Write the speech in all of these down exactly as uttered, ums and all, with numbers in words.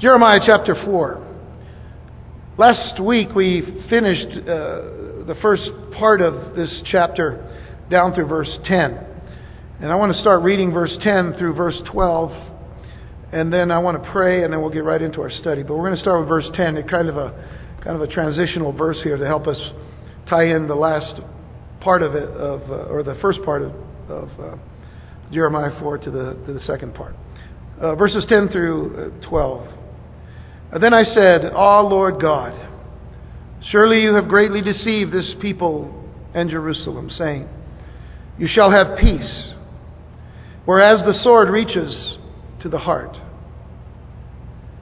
Jeremiah chapter four. Last week we finished uh, the first part of this chapter down through verse ten. And I want to start reading verse ten through verse twelve. And then I want to pray and then we'll get right into our study. But we're going to start with verse ten. It's kind of a, kind of a transitional verse here to help us tie in the last part of it, of uh, or the first part of, of uh, Jeremiah four to the, to the second part. Uh, verses ten through twelve. And then I said, "Ah, Lord God, surely you have greatly deceived this people and Jerusalem, saying, 'You shall have peace,' whereas the sword reaches to the heart.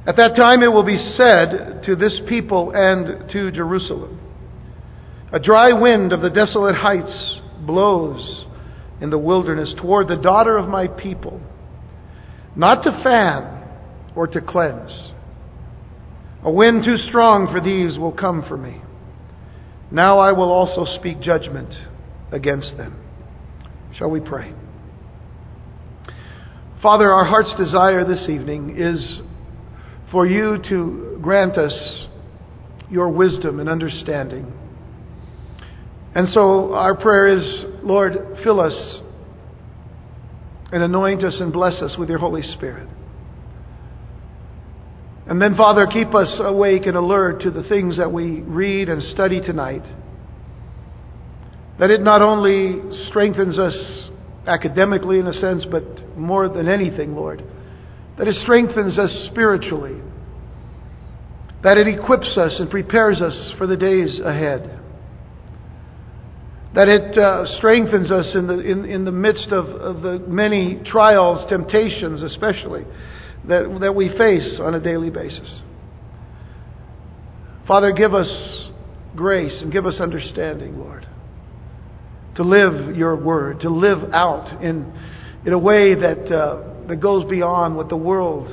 At that time it will be said to this people and to Jerusalem, 'A dry wind of the desolate heights blows in the wilderness toward the daughter of my people, not to fan or to cleanse. A wind too strong for these will come for me. Now I will also speak judgment against them.'" Shall we pray? Father, our heart's desire this evening is for you to grant us your wisdom and understanding. And so our prayer is, Lord, fill us and anoint us and bless us with your Holy Spirit. And then, Father, keep us awake and alert to the things that we read and study tonight. That it not only strengthens us academically in a sense, but more than anything, Lord, that it strengthens us spiritually. That it equips us and prepares us for the days ahead. That it uh, strengthens us in the in, in the midst of, of the many trials, temptations especially, that, that we face on a daily basis. Father, give us grace and give us understanding, Lord, to live your word, to live out in, in a way that, uh, that goes beyond what the world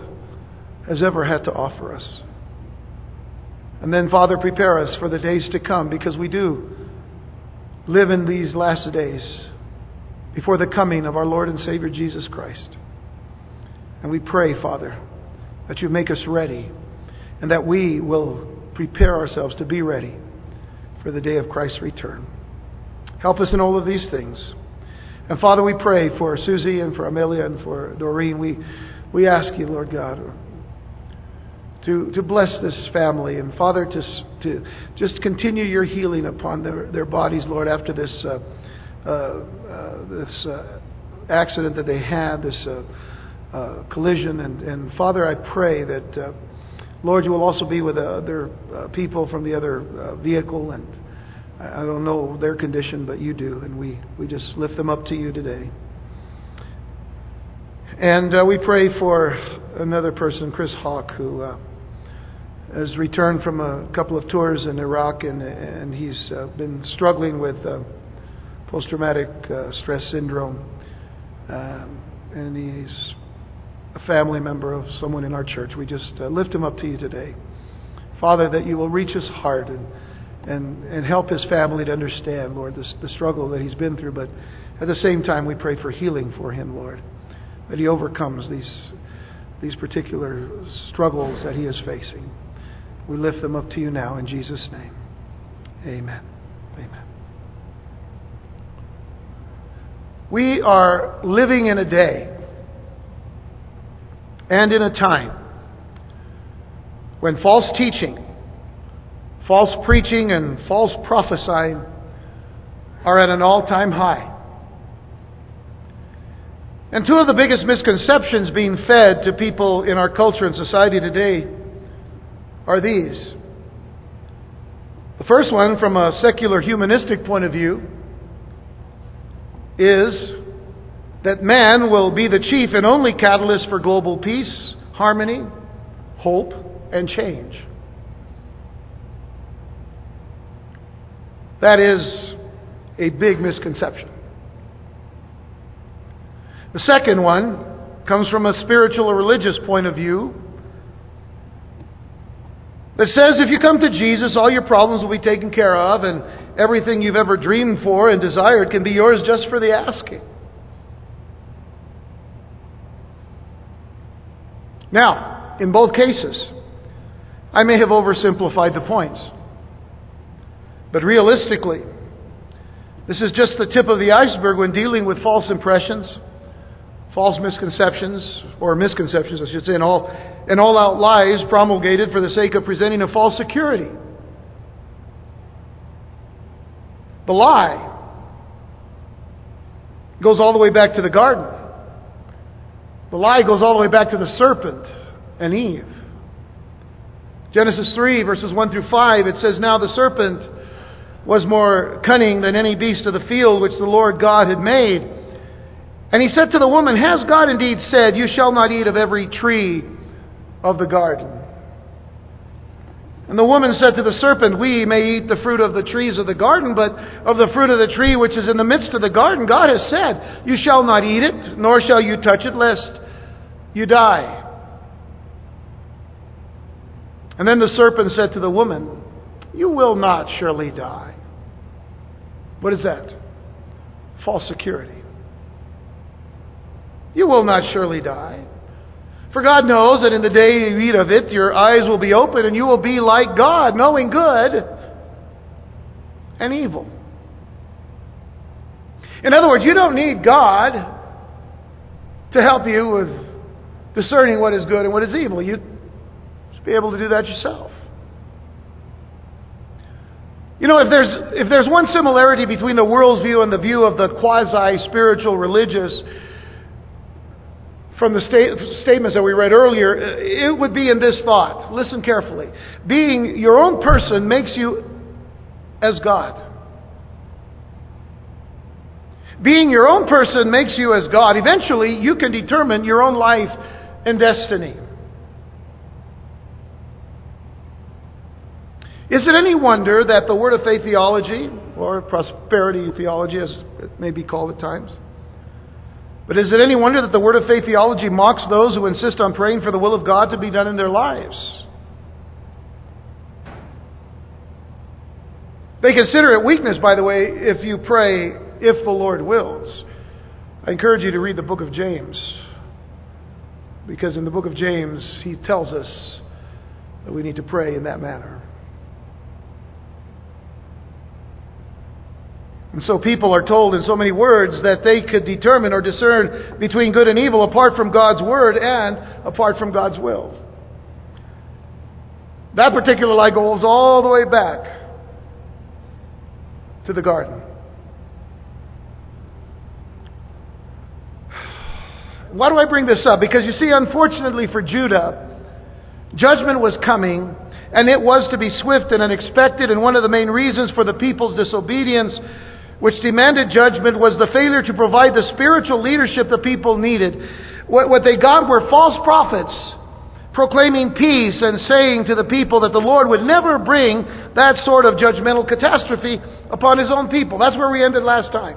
has ever had to offer us. And then, Father, prepare us for the days to come, because we do live in these last days before the coming of our Lord and Savior Jesus Christ. And we pray, Father, that you make us ready and that we will prepare ourselves to be ready for the day of Christ's return. Help us in all of these things. And Father, we pray for Susie and for Amelia and for Doreen. We we ask you, Lord God, To, to bless this family, and Father, to to just continue your healing upon their, their bodies, Lord, after this uh, uh, uh, this uh, accident that they had, this uh, uh, collision. And, and Father, I pray that, uh, Lord, you will also be with other uh, people from the other uh, vehicle, and I, I don't know their condition, but you do, and we, we just lift them up to you today. And uh, we pray for another person, Chris Hawk, who... Uh, has returned from a couple of tours in Iraq, and and he's uh, been struggling with uh, post-traumatic uh, stress syndrome. Um, and he's a family member of someone in our church. We just uh, lift him up to you today. Father, that you will reach his heart and and, and help his family to understand, Lord, this, the struggle that he's been through. But at the same time, we pray for healing for him, Lord, that he overcomes these these particular struggles that he is facing. We lift them up to you now in Jesus' name. Amen. Amen. We are living in a day and in a time when false teaching, false preaching, and false prophesying are at an all-time high. And two of the biggest misconceptions being fed to people in our culture and society today are these. The first one, from a secular humanistic point of view, is that man will be the chief and only catalyst for global peace, harmony, hope, and change. That is a big misconception. The second one comes from a spiritual or religious point of view, that says if you come to Jesus, all your problems will be taken care of, and everything you've ever dreamed for and desired can be yours just for the asking. Now, in both cases. I may have oversimplified the points, but realistically, this is just the tip of the iceberg when dealing with false impressions, false misconceptions, or misconceptions, I should say, and all, and all-out lies promulgated for the sake of presenting a false security. The lie goes all the way back to the garden. The lie goes all the way back to the serpent and Eve. Genesis three, verses one through five, it says, "Now the serpent was more cunning than any beast of the field which the Lord God had made. And he said to the woman, 'Has God indeed said, you shall not eat of every tree of the garden?' And the woman said to the serpent, 'We may eat the fruit of the trees of the garden, but of the fruit of the tree which is in the midst of the garden, God has said, you shall not eat it, nor shall you touch it, lest you die.' And then the serpent said to the woman, 'You will not surely die.'" What is that? False security. You will not surely die. "For God knows that in the day you eat of it, your eyes will be open and you will be like God, knowing good and evil." In other words, you don't need God to help you with discerning what is good and what is evil. You just be able to do that yourself. You know, if there's if there's one similarity between the world's view and the view of the quasi-spiritual religious from the sta- statements that we read earlier, it would be in this thought. Listen carefully. Being your own person makes you as God. Being your own person makes you as God. Eventually, you can determine your own life and destiny. Is it any wonder that the Word of Faith theology, or prosperity theology as it may be called at times, but is it any wonder that the Word of Faith theology mocks those who insist on praying for the will of God to be done in their lives? They consider it weakness, by the way, if you pray, "if the Lord wills." I encourage you to read the book of James, because in the book of James, he tells us that we need to pray in that manner. And so people are told in so many words that they could determine or discern between good and evil apart from God's Word and apart from God's will. That particular lie goes all the way back to the garden. Why do I bring this up? Because you see, unfortunately for Judah, judgment was coming, and it was to be swift and unexpected, and one of the main reasons for the people's disobedience, which demanded judgment, was the failure to provide the spiritual leadership the people needed. What, what they got were false prophets proclaiming peace and saying to the people that the Lord would never bring that sort of judgmental catastrophe upon His own people. That's where we ended last time.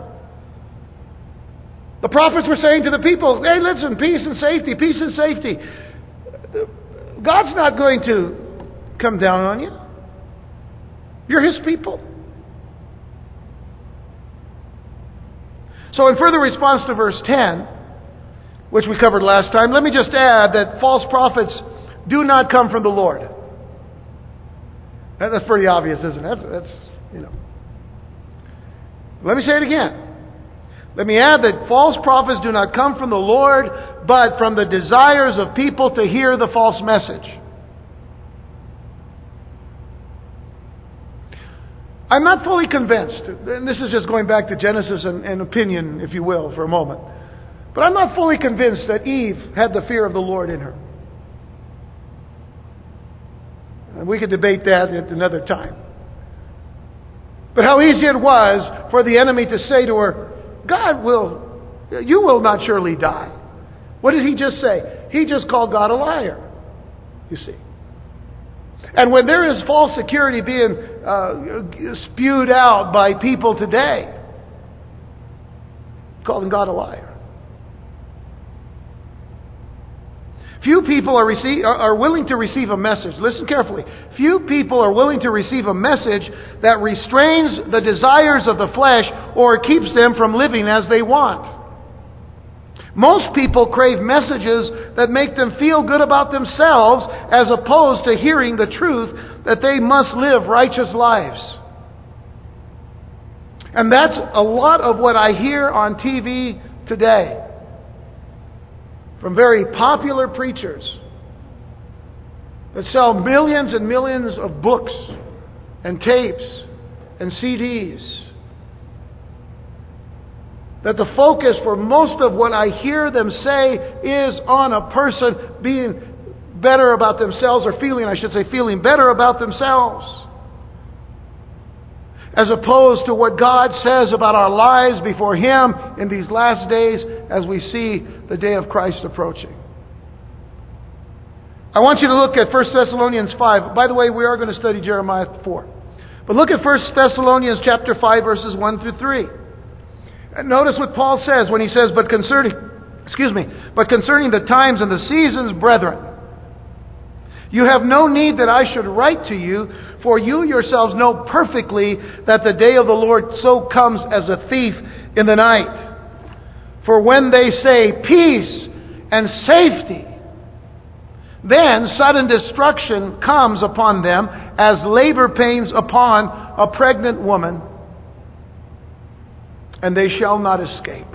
The prophets were saying to the people, "Hey, listen, peace and safety, peace and safety. God's not going to come down on you. You're His people." So in further response to verse ten, which we covered last time, let me just add that false prophets do not come from the Lord. That's pretty obvious, isn't it? That's, that's you know. Let me say it again. Let me add that false prophets do not come from the Lord, but from the desires of people to hear the false message. I'm not fully convinced, and this is just going back to Genesis and, and opinion, if you will, for a moment. But I'm not fully convinced that Eve had the fear of the Lord in her. And we could debate that at another time. But how easy it was for the enemy to say to her, "God will, you will not surely die." What did he just say? He just called God a liar, you see. And when there is false security being uh, spewed out by people today, calling God a liar. Few people are, receive, are willing to receive a message. Listen carefully. Few people are willing to receive a message that restrains the desires of the flesh or keeps them from living as they want. Most people crave messages that make them feel good about themselves as opposed to hearing the truth that they must live righteous lives. And that's a lot of what I hear on T V today from very popular preachers that sell millions and millions of books and tapes and C Ds. That the focus for most of what I hear them say is on a person being better about themselves, or feeling, I should say, feeling better about themselves. As opposed to what God says about our lives before Him in these last days as we see the day of Christ approaching. I want you to look at First Thessalonians five. By the way, we are going to study Jeremiah four. But look at First Thessalonians chapter five, verses one through three. And notice what Paul says when he says, But concerning, excuse me, but concerning the times and the seasons, brethren, you have no need that I should write to you, for you yourselves know perfectly that the day of the Lord so comes as a thief in the night. For when they say peace and safety, then sudden destruction comes upon them as labor pains upon a pregnant woman, and they shall not escape.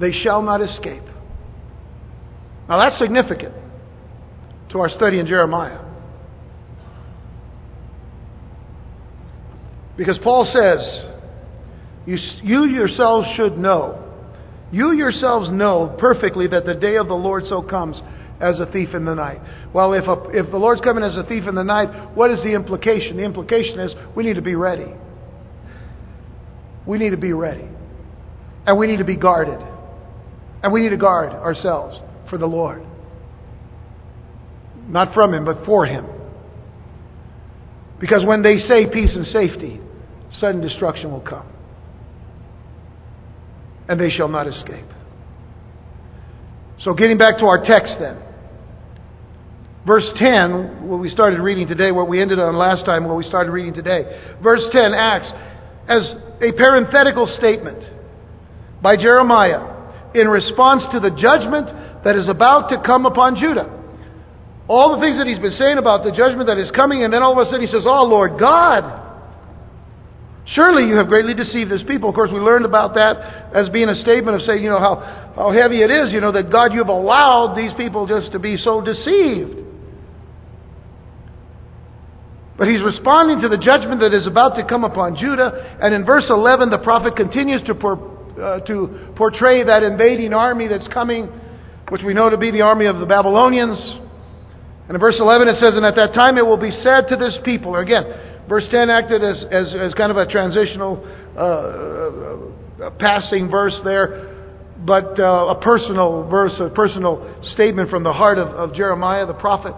They shall not escape. Now that's significant to our study in Jeremiah. Because Paul says, you, you yourselves should know, you yourselves know perfectly that the day of the Lord so comes as a thief in the night. Well, if, a, if the Lord's coming as a thief in the night, what is the implication? The implication is we need to be ready. We need to be ready. And we need to be guarded. And we need to guard ourselves for the Lord. Not from Him, but for Him. Because when they say peace and safety, sudden destruction will come. And they shall not escape. So getting back to our text then. Verse ten, what we started reading today, what we ended on last time, what we started reading today. Verse ten acts as a parenthetical statement by Jeremiah in response to the judgment that is about to come upon Judah. All the things that he's been saying about the judgment that is coming, and then all of a sudden he says, Oh Lord God, surely you have greatly deceived this people. Of course, we learned about that as being a statement of saying, you know, how, how heavy it is, you know, that God, you have allowed these people just to be so deceived. But he's responding to the judgment that is about to come upon Judah. And in verse eleven, the prophet continues to, por- uh, to portray that invading army that's coming, which we know to be the army of the Babylonians. And in verse eleven it says, And at that time it will be said to this people. Again, verse ten acted as, as, as kind of a transitional uh, uh, passing verse there, but uh, a personal verse, a personal statement from the heart of, of Jeremiah the prophet.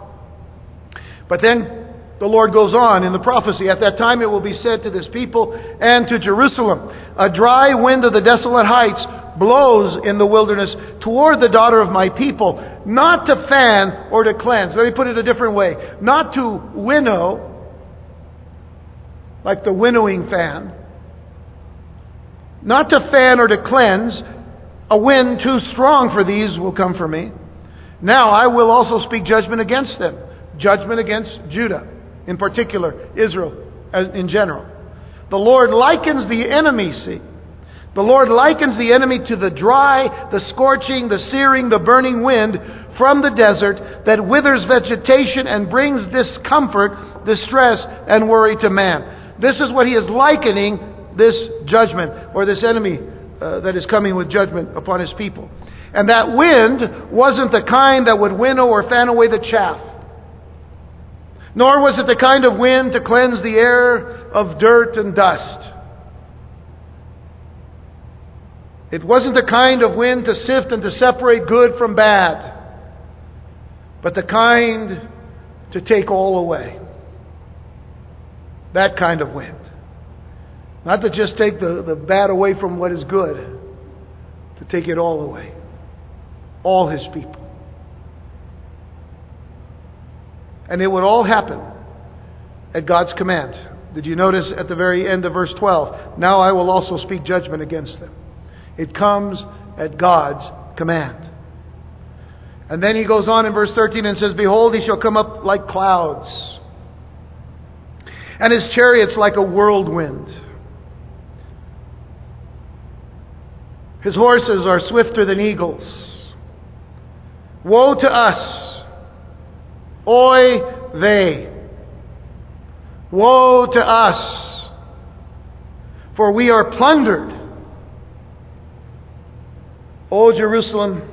But then the Lord goes on in the prophecy. At that time it will be said to this people and to Jerusalem, A dry wind of the desolate heights blows in the wilderness toward the daughter of my people, not to fan or to cleanse. Let me put it a different way. Not to winnow, like the winnowing fan. Not to fan or to cleanse. A wind too strong for these will come for me. Now I will also speak judgment against them. Judgment against Judah. In particular, Israel in general. The Lord likens the enemy, see. The Lord likens the enemy to the dry, the scorching, the searing, the burning wind from the desert that withers vegetation and brings discomfort, distress, and worry to man. This is what he is likening this judgment, or this enemy uh, that is coming with judgment upon his people. And that wind wasn't the kind that would winnow or fan away the chaff. Nor was it the kind of wind to cleanse the air of dirt and dust. It wasn't the kind of wind to sift and to separate good from bad, but the kind to take all away. That kind of wind. Not to just take the, the bad away from what is good, to take it all away. All His people. And it would all happen at God's command. Did you notice at the very end of verse twelve? Now I will also speak judgment against them. It comes at God's command. And then he goes on in verse thirteen and says, "Behold, he shall come up like clouds, and his chariots like a whirlwind. His horses are swifter than eagles. Woe to us! Oy vey! Woe to us! For we are plundered. O Jerusalem,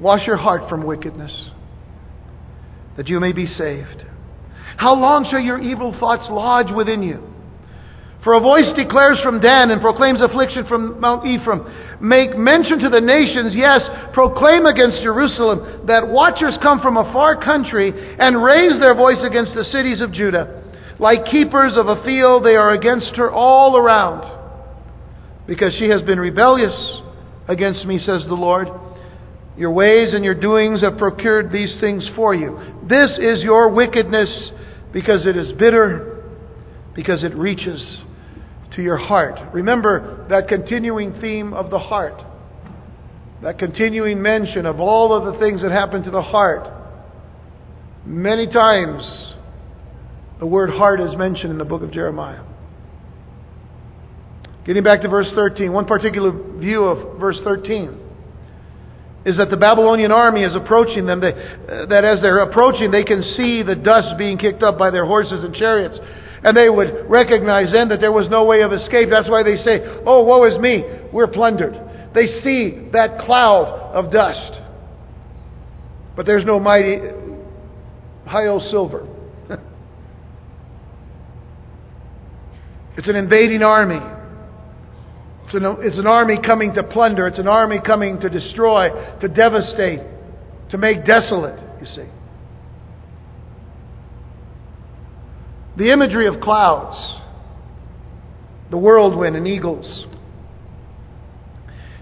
wash your heart from wickedness, that you may be saved. How long shall your evil thoughts lodge within you? For a voice declares from Dan and proclaims affliction from Mount Ephraim. Make mention to the nations, yes, proclaim against Jerusalem, that watchers come from a far country and raise their voice against the cities of Judah. Like keepers of a field, they are against her all around, because she has been rebellious against me, says the Lord. Your ways and your doings have procured these things for you. This is your wickedness, because it is bitter, because it reaches to your heart." Remember that continuing theme of the heart, that continuing mention of all of the things that happen to the heart. Many times the word heart is mentioned in the book of Jeremiah. Getting back to verse thirteen, one particular view of verse thirteen is that the Babylonian army is approaching them, they, uh, that as they're approaching, they can see the dust being kicked up by their horses and chariots. And they would recognize then that there was no way of escape. That's why they say, "Oh, woe is me, we're plundered." They see that cloud of dust. But there's no mighty high-o silver. It's an invading army. It's an, it's an army coming to plunder. It's an army coming to destroy, to devastate, to make desolate, you see. The imagery of clouds, the whirlwind and eagles,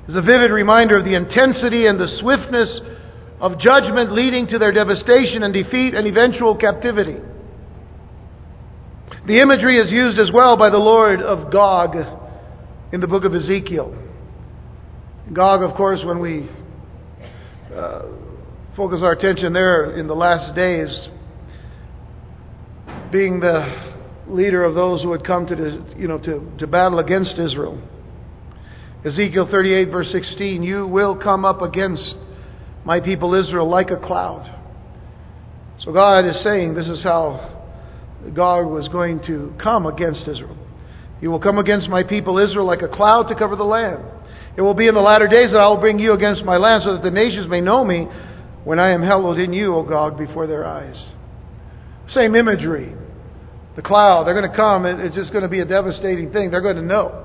is a vivid reminder of the intensity and the swiftness of judgment leading to their devastation and defeat and eventual captivity. The imagery is used as well by the Lord of Gog in the book of Ezekiel. Gog, of course, when we uh, focus our attention there in the last days, being the leader of those who had come to, you know, to, to battle against Israel. Ezekiel thirty-eight, verse sixteen, "You will come up against my people Israel like a cloud." So God is saying this is how Gog was going to come against Israel. "You will come against my people Israel like a cloud to cover the land. It will be in the latter days that I will bring you against my land, so that the nations may know me when I am hallowed in you, O Gog, before their eyes." Same imagery. The cloud, they're going to come, it's just going to be a devastating thing. They're going to know.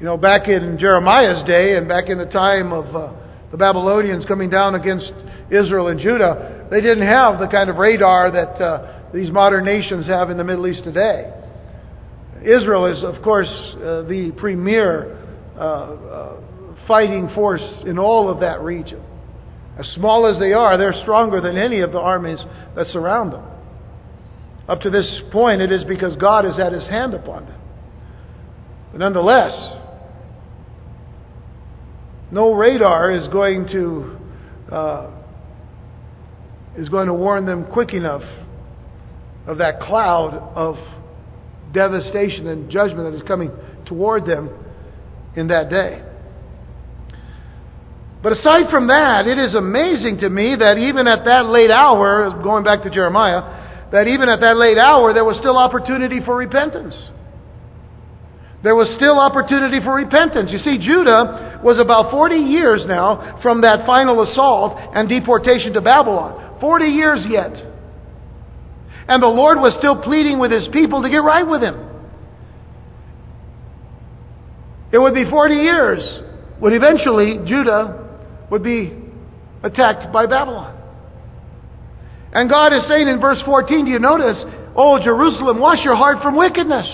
You know, back in Jeremiah's day and back in the time of uh, the Babylonians coming down against Israel and Judah, they didn't have the kind of radar that uh, these modern nations have in the Middle East today. Israel is, of course, uh, the premier uh, uh, fighting force in all of that region. As small as they are, they're stronger than any of the armies that surround them. Up to this point, it is because God has had His hand upon them. But nonetheless, no radar is going to uh, is going to warn them quick enough of that cloud of devastation and judgment that is coming toward them in that day. But aside from that, it is amazing to me that even at that late hour, going back to Jeremiah, that even at that late hour, there was still opportunity for repentance. There was still opportunity for repentance. You see, Judah was about forty years now from that final assault and deportation to Babylon. forty years yet. And the Lord was still pleading with His people to get right with Him. It would be forty years when eventually Judah would be attacked by Babylon. And God is saying in verse fourteen, do you notice? "Oh, Jerusalem, wash your heart from wickedness."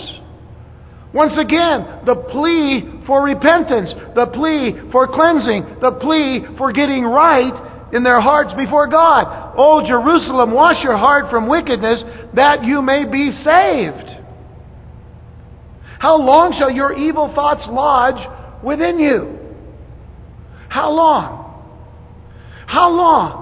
Once again, the plea for repentance, the plea for cleansing, the plea for getting right in their hearts before God. "O Jerusalem, wash your heart from wickedness, that you may be saved." How long shall your evil thoughts lodge within you? How long? How long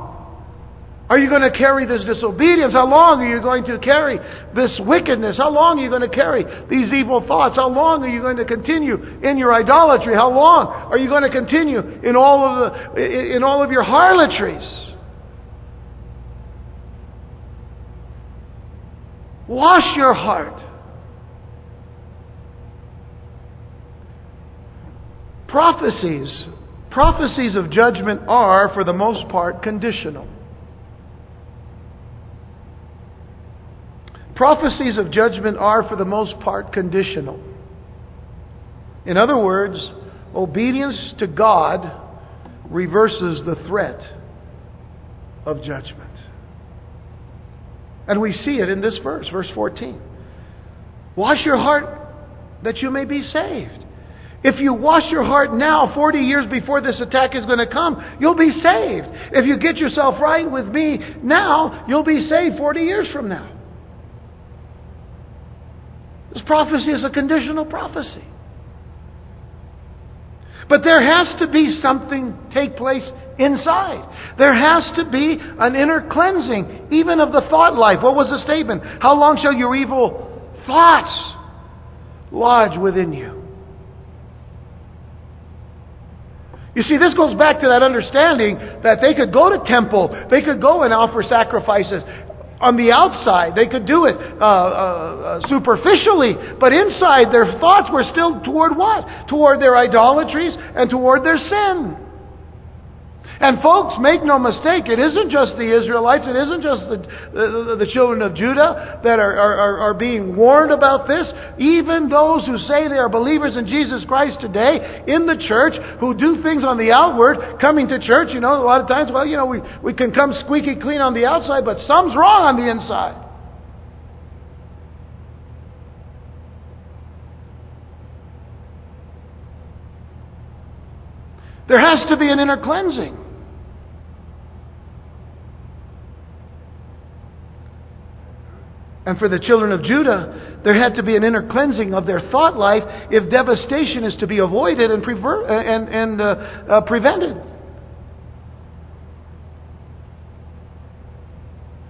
are you going to carry this disobedience? How long are you going to carry this wickedness? How long are you going to carry these evil thoughts? How long are you going to continue in your idolatry? How long are you going to continue in all of the, in all of your harlotries? Wash your heart. Prophecies, prophecies of judgment are, for the most part, conditional. Prophecies of judgment are, for the most part, conditional. In other words, obedience to God reverses the threat of judgment. And we see it in this verse, verse fourteen. Wash your heart that you may be saved. If you wash your heart now, forty years before this attack is going to come, you'll be saved. If you get yourself right with me now, you'll be saved forty years from now. This prophecy is a conditional prophecy. But there has to be something take place inside. There has to be an inner cleansing, even of the thought life. What was the statement? How long shall your evil thoughts lodge within you? You see, this goes back to that understanding that they could go to temple. They could go and offer sacrifices. On the outside, they could do it uh, uh, superficially, but inside their thoughts were still toward what? Toward their idolatries and toward their sin. And folks, make no mistake, it isn't just the Israelites, it isn't just the, the, the children of Judah that are, are, are being warned about this. Even those who say they are believers in Jesus Christ today, in the church, who do things on the outward, coming to church, you know, a lot of times, well, you know, we, we can come squeaky clean on the outside, but some's wrong on the inside. There has to be an inner cleansing. And for the children of Judah, there had to be an inner cleansing of their thought life if devastation is to be avoided and, prever- and, and uh, uh, prevented.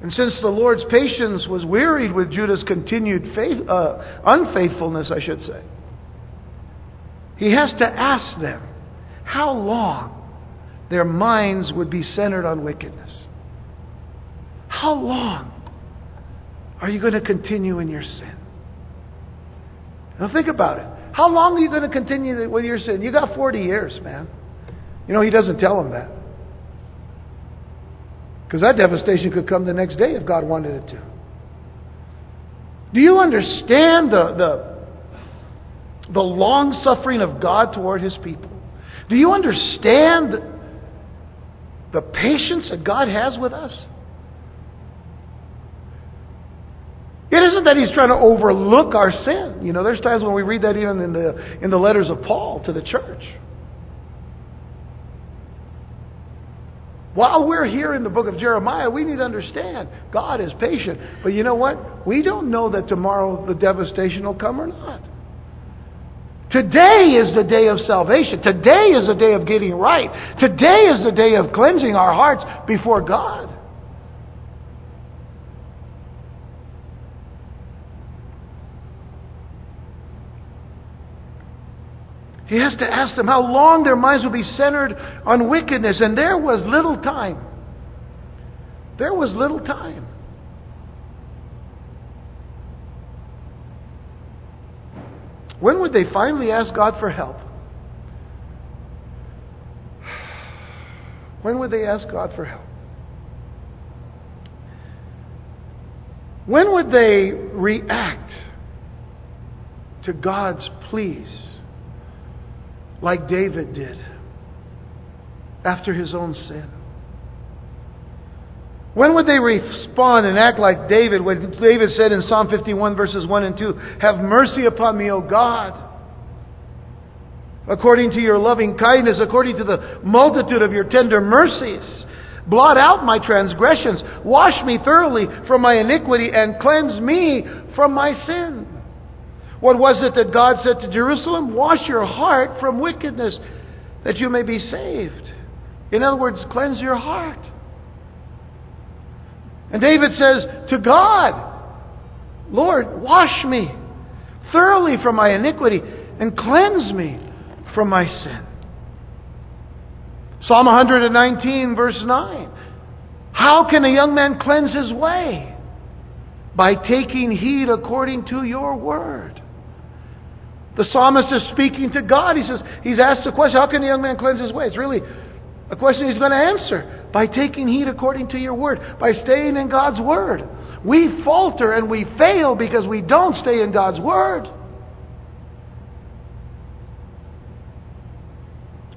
And since the Lord's patience was wearied with Judah's continued faith, uh, unfaithfulness, I should say, He has to ask them how long their minds would be centered on wickedness. How long are you going to continue in your sin? Now think about it. How long are you going to continue with your sin? You got forty years, man. You know, He doesn't tell them that, because that devastation could come the next day if God wanted it to. Do you understand the, the, the long suffering of God toward His people? Do you understand the patience that God has with us? It isn't that He's trying to overlook our sin. You know, there's times when we read that even in the in the letters of Paul to the church. While we're here in the book of Jeremiah, we need to understand God is patient. But you know what? We don't know that tomorrow the devastation will come or not. Today is the day of salvation. Today is the day of getting right. Today is the day of cleansing our hearts before God. He has to ask them how long their minds will be centered on wickedness. And there was little time. There was little time. When would they finally ask God for help? When would they ask God for help? When would they react to God's pleas like David did after his own sin? When would they respond and act like David when David said in Psalm fifty-one verses one and two, "Have mercy upon me, O God, according to your loving kindness, according to the multitude of your tender mercies. Blot out my transgressions, wash me thoroughly from my iniquity, and cleanse me from my sin." What was it that God said to Jerusalem? Wash your heart from wickedness that you may be saved. In other words, cleanse your heart. And David says to God, Lord, wash me thoroughly from my iniquity and cleanse me from my sin. Psalm one nineteen, verse nine. How can a young man cleanse his way? By taking heed according to your word. The psalmist is speaking to God. He says, he's asked the question, how can a young man cleanse his way? It's really a question he's going to answer. By taking heed according to your word. By staying in God's word. We falter and we fail because we don't stay in God's word.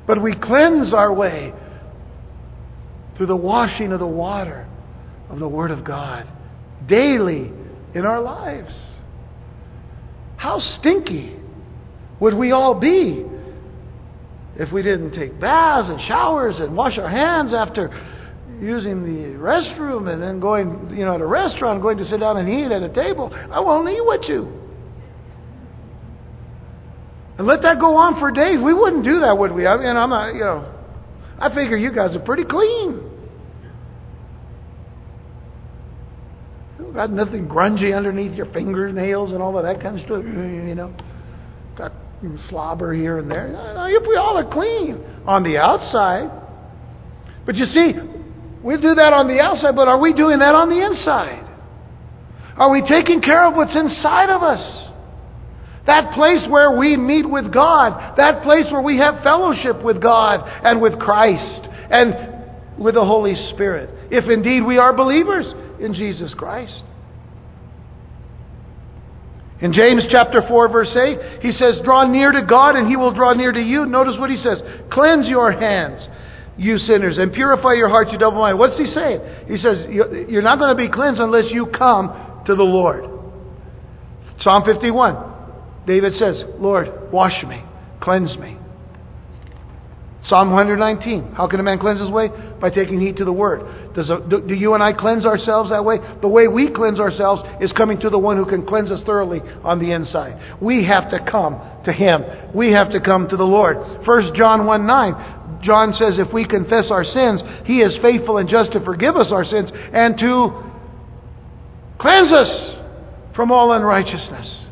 But we cleanse our way through the washing of the water of the Word of God daily in our lives. How stinky would we all be if we didn't take baths and showers and wash our hands after using the restroom and then going, you know, at a restaurant, going to sit down and eat at a table. I won't eat with you. And let that go on for days. We wouldn't do that, would we? I mean, I'm not, you know, I figure you guys are pretty clean. You got nothing grungy underneath your fingernails and all of that kind of stuff, you know. Got slobber here and there. If we all are clean on the outside. But you see, we do that on the outside, but are we doing that on the inside? Are we taking care of what's inside of us? That place where we meet with God. That place where we have fellowship with God and with Christ and with the Holy Spirit. If indeed we are believers in Jesus Christ. In James chapter four verse eight, he says, draw near to God and He will draw near to you. Notice what he says. Cleanse your hands, you sinners, and purify your hearts, you double-minded. What's he saying? He says, you're not going to be cleansed unless you come to the Lord. Psalm fifty-one. David says, Lord, wash me, cleanse me. Psalm one nineteen, how can a man cleanse his way? By taking heed to the word. Does a, do, do you and I cleanse ourselves that way? The way we cleanse ourselves is coming to the one who can cleanse us thoroughly on the inside. We have to come to Him. We have to come to the Lord. First John one nine, John says, if we confess our sins, He is faithful and just to forgive us our sins and to cleanse us from all unrighteousness.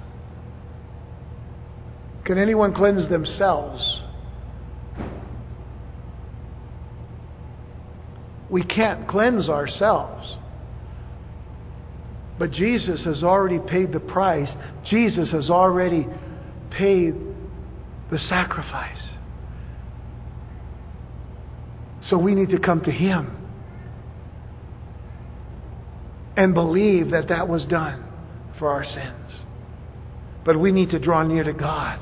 Can anyone cleanse themselves? We can't cleanse ourselves. But Jesus has already paid the price. Jesus has already paid the sacrifice. So we need to come to Him and believe that that was done for our sins. But we need to draw near to God.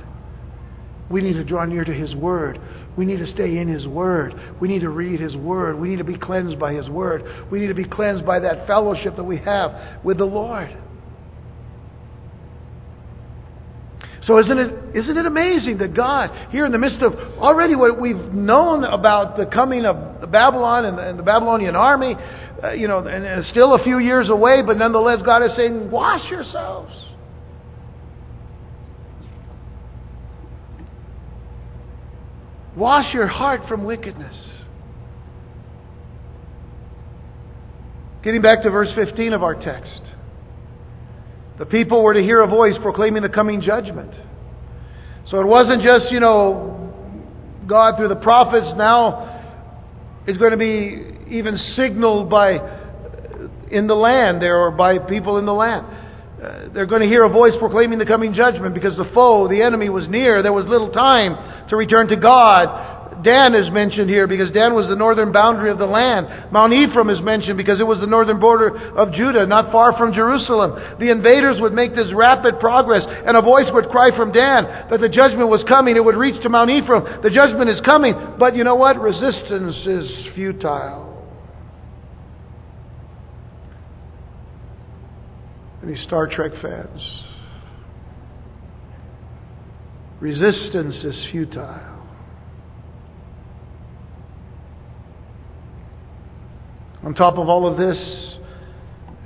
We need to draw near to His Word. We need to stay in His Word. We need to read His Word. We need to be cleansed by His Word. We need to be cleansed by that fellowship that we have with the Lord. So isn't it, isn't it amazing that God, here in the midst of already what we've known about the coming of Babylon and the, and the Babylonian army, uh, you know, and it's still a few years away, but nonetheless God is saying, wash yourselves. Wash your heart from wickedness. Getting back to verse fifteen of our text. The people were to hear a voice proclaiming the coming judgment. So it wasn't just, you know, God through the prophets. Now it's going to be even signaled by in the land there or by people in the land. Uh, they're going to hear a voice proclaiming the coming judgment because the foe, the enemy, was near. There was little time to return to God. Dan is mentioned here because Dan was the northern boundary of the land. Mount Ephraim is mentioned because it was the northern border of Judah, not far from Jerusalem. The invaders would make this rapid progress, and a voice would cry from Dan that the judgment was coming. It would reach to Mount Ephraim. The judgment is coming. But you know what? Resistance is futile. Any Star Trek fans? Resistance is futile. On top of all of this,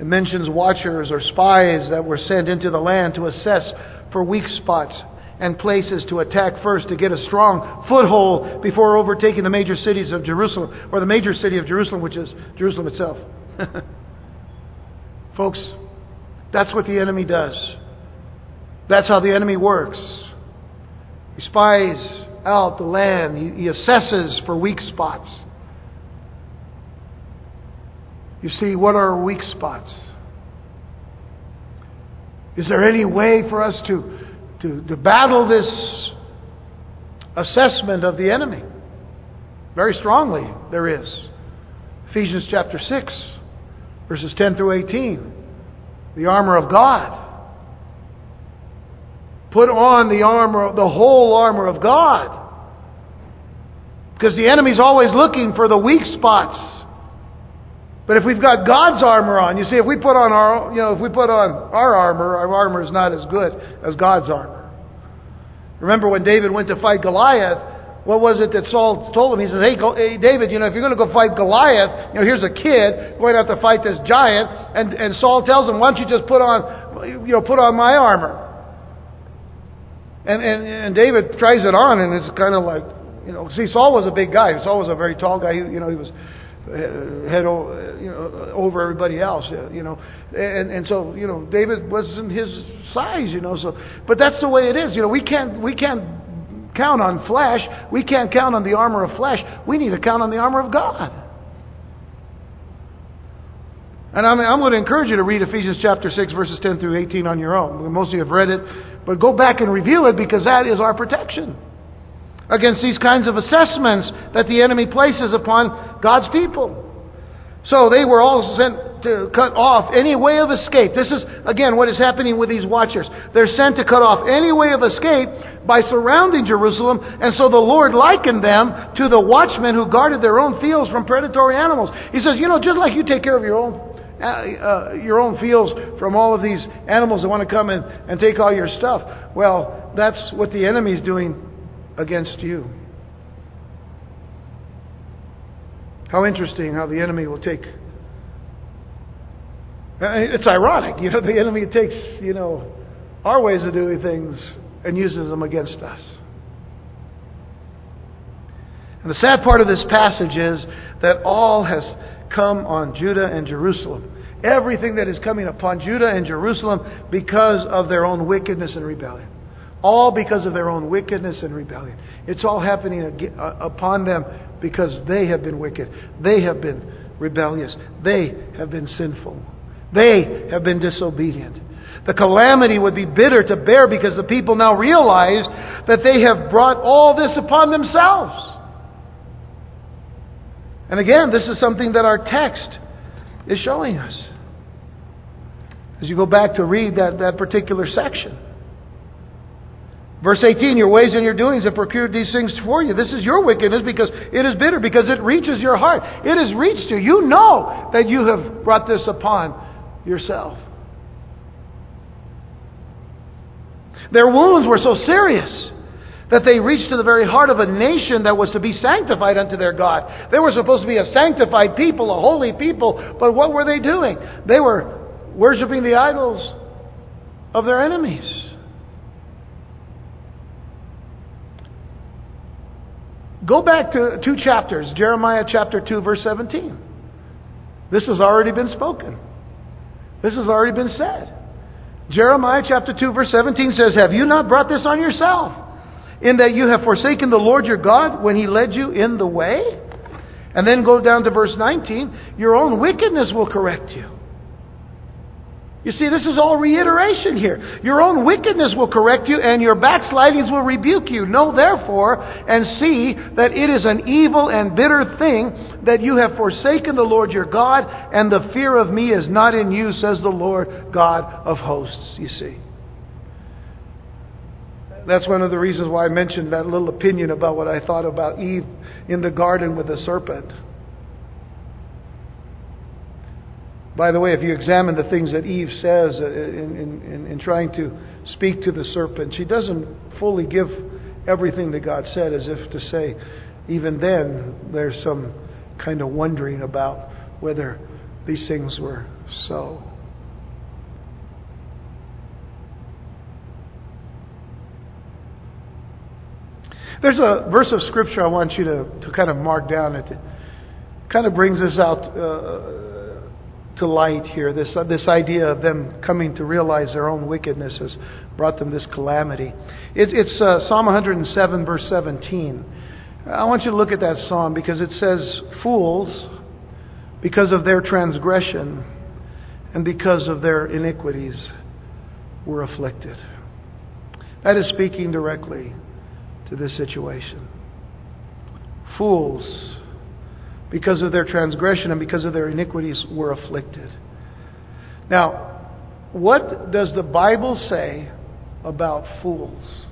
it mentions watchers or spies that were sent into the land to assess for weak spots and places to attack first to get a strong foothold before overtaking the major cities of Jerusalem, or the major city of Jerusalem, which is Jerusalem itself. Folks, that's what the enemy does. That's how the enemy works. He spies out the land. He, he assesses for weak spots. You see, what are weak spots? Is there any way for us to To, to battle this assessment of the enemy? Very strongly, there is. Ephesians chapter six, verses ten through eighteen. The armor of God. Put on the armor, the whole armor of God. Because the enemy's always looking for the weak spots. But if we've got God's armor on, you see, if we put on our, you know, if we put on our armor, our armor is not as good as God's armor. Remember when David went to fight Goliath, what was it that Saul told him? He said, "Hey, go, hey David, you know, if you're going to go fight Goliath, you know, here's a kid going out to fight this giant," and and Saul tells him, "Why don't you just put on, you know, put on my armor?" And and and David tries it on, and it's kind of like, you know, see, Saul was a big guy. Saul was a very tall guy. He, you know, he was. head over, you know, over everybody else, you know, and and so, you know, David wasn't his size, you know, so, but that's the way it is, you know. We can't we can't count on flesh. We can't count on the armor of flesh. We need to count on the armor of God. And I'm I'm going to encourage you to read Ephesians chapter six, verses ten through eighteen on your own. Most of you have read it, but go back and review it, because that is our protection against these kinds of assessments that the enemy places upon God's people. So they were all sent to cut off any way of escape. This is, again, what is happening with these watchers. They're sent to cut off any way of escape by surrounding Jerusalem, and so the Lord likened them to the watchmen who guarded their own fields from predatory animals. He says, you know, just like you take care of your own uh, uh, your own fields from all of these animals that want to come in and take all your stuff. Well, that's what the enemy's doing against you. How interesting how the enemy will take. It's ironic, you know, the enemy takes, you know, our ways of doing things and uses them against us. And the sad part of this passage is that all has come on Judah and Jerusalem. Everything that is coming upon Judah and Jerusalem because of their own wickedness and rebellion. All because of their own wickedness and rebellion. It's all happening upon them because they have been wicked. They have been rebellious. They have been sinful. They have been disobedient. The calamity would be bitter to bear because the people now realize that they have brought all this upon themselves. And again, this is something that our text is showing us. As you go back to read that, that particular section. Verse eighteen, your ways and your doings have procured these things for you. This is your wickedness because it is bitter, because it reaches your heart. It has reached you. You know that you have brought this upon yourself. Their wounds were so serious that they reached to the very heart of a nation that was to be sanctified unto their God. They were supposed to be a sanctified people, a holy people, but what were they doing? They were worshiping the idols of their enemies. Go back to two chapters, Jeremiah chapter two, verse seventeen. This has already been spoken. This has already been said. Jeremiah chapter two, verse seventeen says, "Have you not brought this on yourself, in that you have forsaken the Lord your God when He led you in the way?" And then go down to verse nineteen, "Your own wickedness will correct you." You see, this is all reiteration here. Your own wickedness will correct you, and your backslidings will rebuke you. Know therefore and see that it is an evil and bitter thing that you have forsaken the Lord your God, and the fear of me is not in you, says the Lord God of hosts. You see. That's one of the reasons why I mentioned that little opinion about what I thought about Eve in the garden with the serpent. By the way, if you examine the things that Eve says in, in, in trying to speak to the serpent, she doesn't fully give everything that God said, as if to say, even then, there's some kind of wondering about whether these things were so. There's a verse of Scripture I want you to, to kind of mark down. It kind of brings us out uh, to light here. This uh, this idea of them coming to realize their own wickedness has brought them this calamity. It, it's uh, Psalm one hundred seven, verse seventeen. I want you to look at that psalm because it says, "Fools, because of their transgression and because of their iniquities, were afflicted." That is speaking directly to this situation. Fools, because of their transgression and because of their iniquities, were afflicted. Now, what does the Bible say about fools?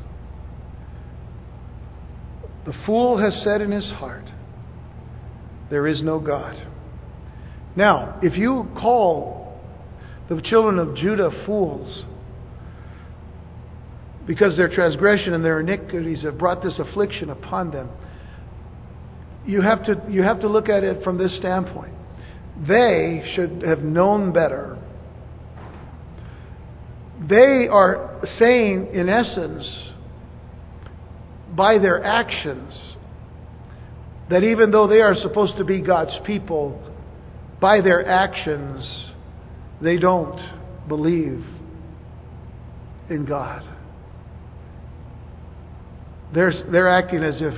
The fool has said in his heart, "There is no God." Now, if you call the children of Judah fools, because their transgression and their iniquities have brought this affliction upon them, you have to you have to look at it from this standpoint. They should have known better. They are saying, in essence, by their actions, that even though they are supposed to be God's people, by their actions, they don't believe in God. They're, they're acting as if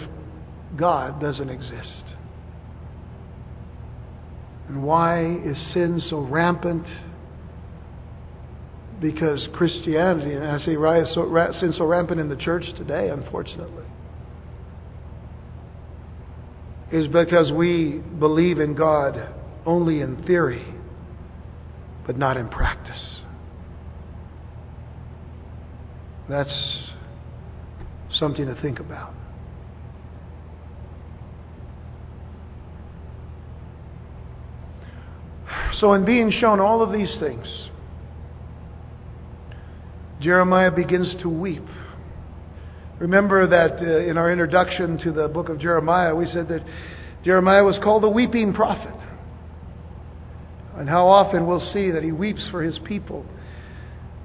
God doesn't exist. And why is sin so rampant? Because Christianity, and I say sin so rampant in the church today, unfortunately, is because we believe in God only in theory, but not in practice. That's something to think about. So in being shown all of these things, Jeremiah begins to weep. Remember that uh, in our introduction to the book of Jeremiah, we said that Jeremiah was called the weeping prophet. And how often we'll see that he weeps for his people.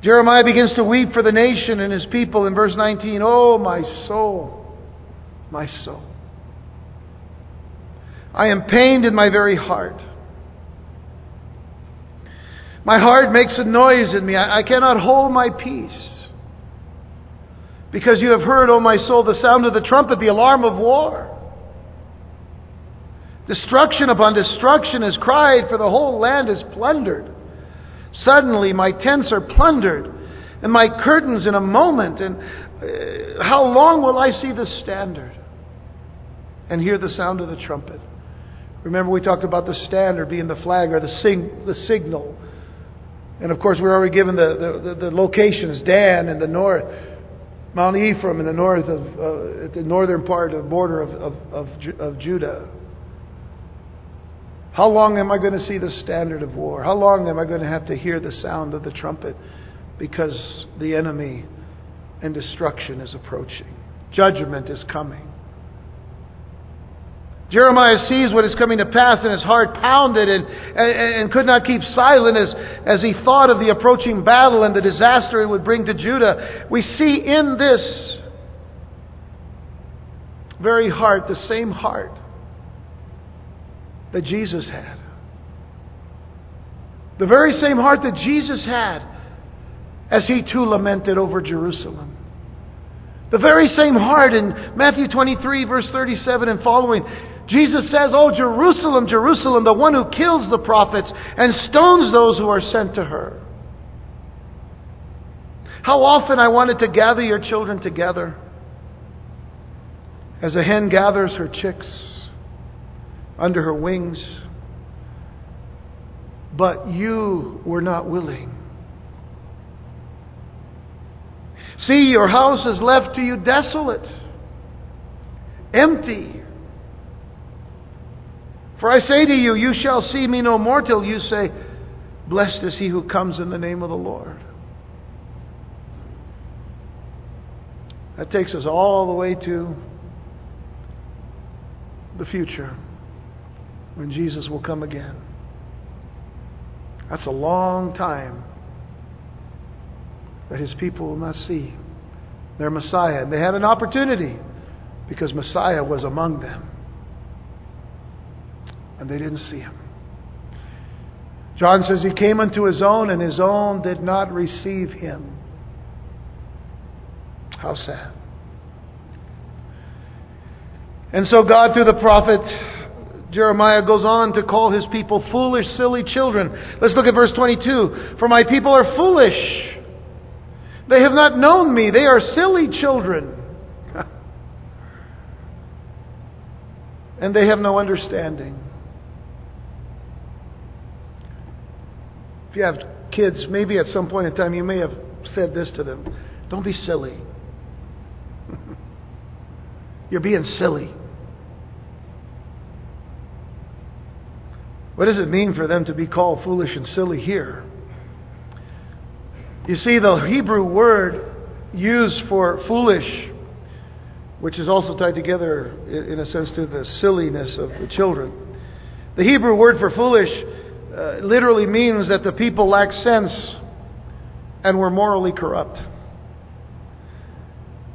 Jeremiah begins to weep for the nation and his people in verse nineteen. "Oh, my soul, my soul, I am pained in my very heart. My heart makes a noise in me. I cannot hold my peace. Because you have heard, O my soul, the sound of the trumpet, the alarm of war. Destruction upon destruction is cried, for the whole land is plundered. Suddenly my tents are plundered, and my curtains in a moment. And uh, how long will I see the standard and hear the sound of the trumpet?" Remember, we talked about the standard being the flag or the sing- the signal. And of course, we're already given the, the, the, the locations: Dan in the north, Mount Ephraim in the north of uh, at the northern part of border of of, of of Judah. How long am I going to see the standard of war? How long am I going to have to hear the sound of the trumpet? Because the enemy and destruction is approaching. Judgment is coming. Jeremiah sees what is coming to pass, and his heart pounded and, and, and could not keep silent as, as he thought of the approaching battle and the disaster it would bring to Judah. We see in this very heart the same heart that Jesus had. The very same heart that Jesus had as he too lamented over Jerusalem. The very same heart in Matthew twenty-three, verse thirty-seven and following. Jesus says, "Oh, Jerusalem, Jerusalem, the one who kills the prophets and stones those who are sent to her. How often I wanted to gather your children together, as a hen gathers her chicks under her wings, but you were not willing. See, your house is left to you desolate, empty. For I say to you, you shall see me no more till you say, blessed is he who comes in the name of the Lord." That takes us all the way to the future, when Jesus will come again. That's a long time that his people will not see their Messiah. And they had an opportunity, because Messiah was among them. And they didn't see him. John says he came unto his own, and his own did not receive him. How sad. And so God, through the prophet Jeremiah, goes on to call his people foolish, silly children. Let's look at verse twenty-two. For my people are foolish. They have not known me. They are silly children. And they have no understanding. If you have kids, maybe at some point in time you may have said this to them. Don't be silly. You're being silly. What does it mean for them to be called foolish and silly here? You see, the Hebrew word used for foolish, which is also tied together, in a sense, to the silliness of the children. The Hebrew word for foolish uh, literally means that the people lacked sense and were morally corrupt.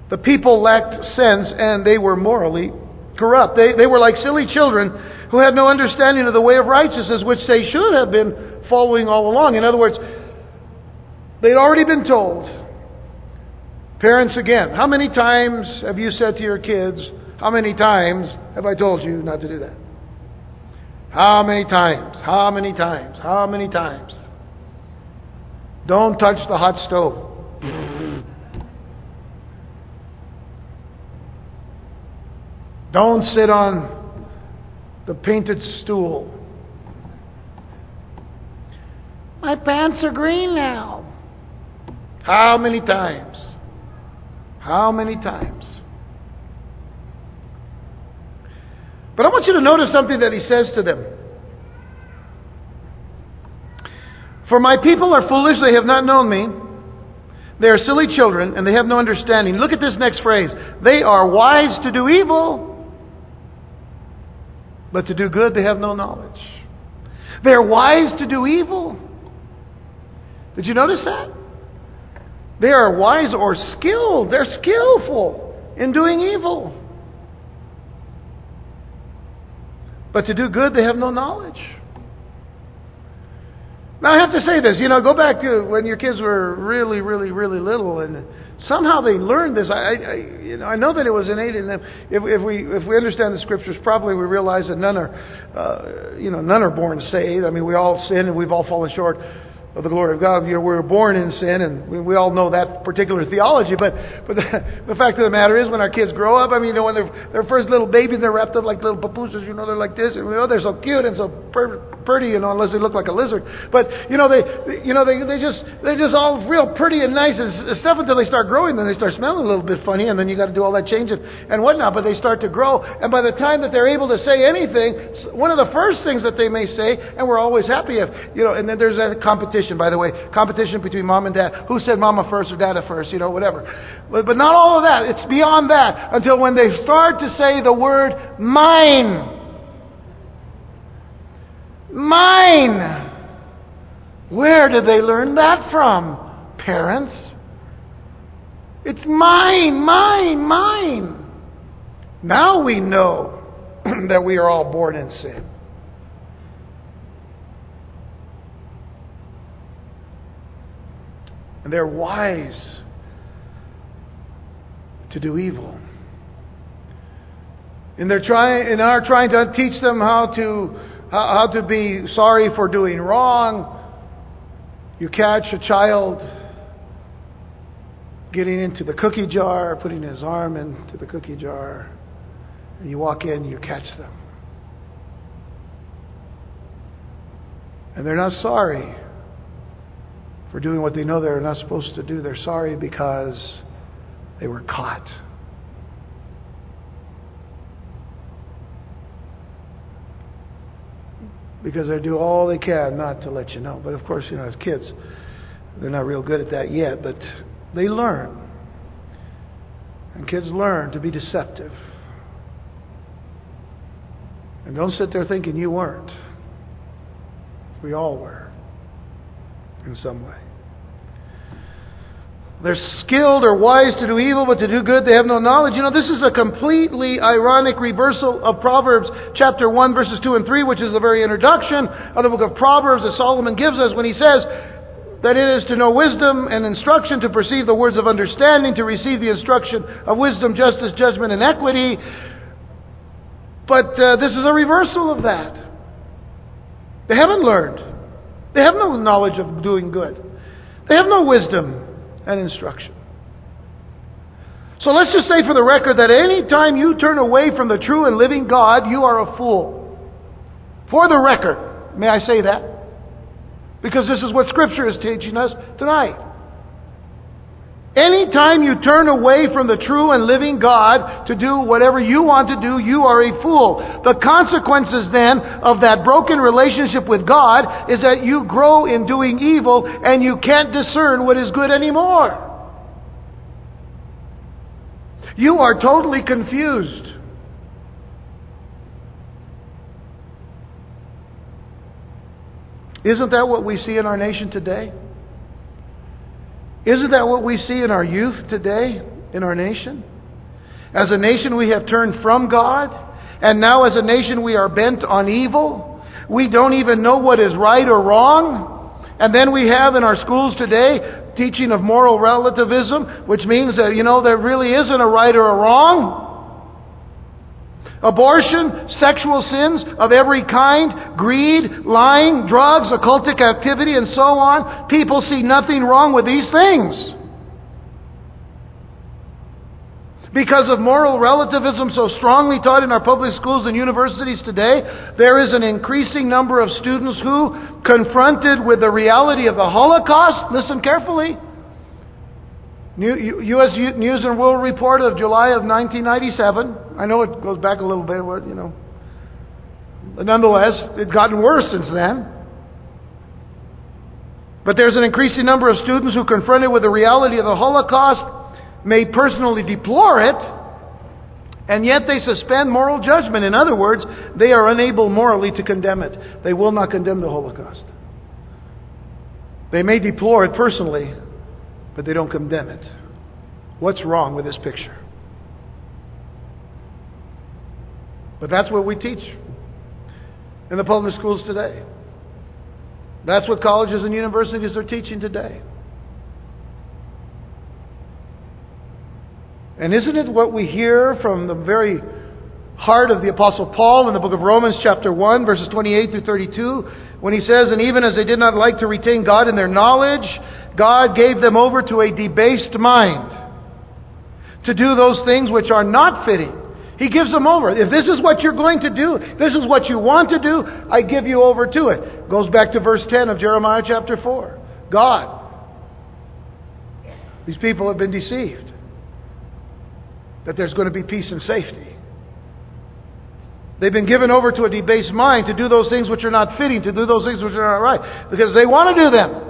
The people lacked sense and they were morally corrupt. They, they were like silly children who had no understanding of the way of righteousness, which they should have been following all along. In other words, they'd already been told. Parents, again, how many times have you said to your kids, how many times have I told you not to do that? How many times? How many times? How many times? Don't touch the hot stove. Don't sit on the painted stool. My pants are green now. How many times? How many times? But I want you to notice something that he says to them. For my people are foolish, they have not known me. They are silly children, and they have no understanding. Look at this next phrase. They are wise to do evil, but to do good they have no knowledge. They are wise to do evil. Did you notice that? They are wise or skilled. They're skillful in doing evil. But to do good they have no knowledge. Now I have to say this, you know, go back to when your kids were really, really, really little and somehow they learned this. I, I, you know, I know that it was innate in them. If, if we, if we understand the scriptures, probably we realize that none are, uh, you know, none are born saved. I mean, we all sin and we've all fallen short of the glory of God. You know, we were born in sin, and we, we all know that particular theology. But, but the, the fact of the matter is, when our kids grow up, I mean, you know, when they're their first little babies, they're wrapped up like little papooses. You know, they're like this, and you know, they're so cute and so pretty. You know, unless they look like a lizard. But you know, they, you know, they, they just, they're just all real pretty and nice and stuff until they start growing. Then they start smelling a little bit funny, and then you got to do all that changing and whatnot. But they start to grow, and by the time that they're able to say anything, one of the first things that they may say, and we're always happy if, you know, and then there's that competition. By the way, competition between mom and dad. Who said mama first or dada first? You know, whatever. But, but not all of that. It's beyond that until when they start to say the word mine. Mine. Where did they learn that from? Parents. It's mine, mine, mine. Now we know that we are all born in sin. And they're wise to do evil. And they're trying, and are trying to teach them how to how, how to be sorry for doing wrong. You catch a child getting into the cookie jar, putting his arm into the cookie jar, and you walk in, and you catch them, and they're not sorry for doing what they know they're not supposed to do. They're sorry because they were caught. Because they do all they can not to let you know. But of course, you know, as kids, they're not real good at that yet, but they learn. And kids learn to be deceptive. And don't sit there thinking you weren't. We all were. In some way. They're skilled or wise to do evil, but to do good they have no knowledge. You know, this is a completely ironic reversal of Proverbs chapter one, verses two and three, which is the very introduction of the book of Proverbs that Solomon gives us when he says that it is to know wisdom and instruction, to perceive the words of understanding, to receive the instruction of wisdom, justice, judgment, and equity. But uh, this is a reversal of that. They haven't learned. They have no knowledge of doing good. They have no wisdom and instruction. So let's just say for the record that any time you turn away from the true and living God, you are a fool. For the record, may I say that? Because this is what Scripture is teaching us tonight. Any time you turn away from the true and living God to do whatever you want to do, you are a fool. The consequences then of that broken relationship with God is that you grow in doing evil and you can't discern what is good anymore. You are totally confused. Isn't that what we see in our nation today? Isn't that what we see in our youth today, in our nation? As a nation, we have turned from God, and now as a nation, we are bent on evil. We don't even know what is right or wrong. And then we have in our schools today teaching of moral relativism, which means that, you know, there really isn't a right or a wrong. Abortion, sexual sins of every kind, greed, lying, drugs, occultic activity, and so on. People see nothing wrong with these things. Because of moral relativism so strongly taught in our public schools and universities today, there is an increasing number of students who, confronted with the reality of the Holocaust, listen carefully, U S News and World Report of July of nineteen ninety-seven. I know it goes back a little bit, but, you know. Nonetheless, it's gotten worse since then. But there's an increasing number of students who, confronted with the reality of the Holocaust, may personally deplore it, and yet they suspend moral judgment. In other words, they are unable morally to condemn it. They will not condemn the Holocaust. They may deplore it personally, but they don't condemn it. What's wrong with this picture? But that's what we teach in the public schools today. That's what colleges and universities are teaching today. And isn't it what we hear from the very heart of the Apostle Paul in the book of Romans chapter one, verses twenty-eight through thirty-two, when he says, "And even as they did not like to retain God in their knowledge, God gave them over to a debased mind to do those things which are not fitting." He gives them over. If this is what you're going to do, this is what you want to do, I give you over to it. Goes back to verse ten of Jeremiah chapter four. God. These people have been deceived that there's going to be peace and safety. They've been given over to a debased mind to do those things which are not fitting, to do those things which are not right, because they want to do them.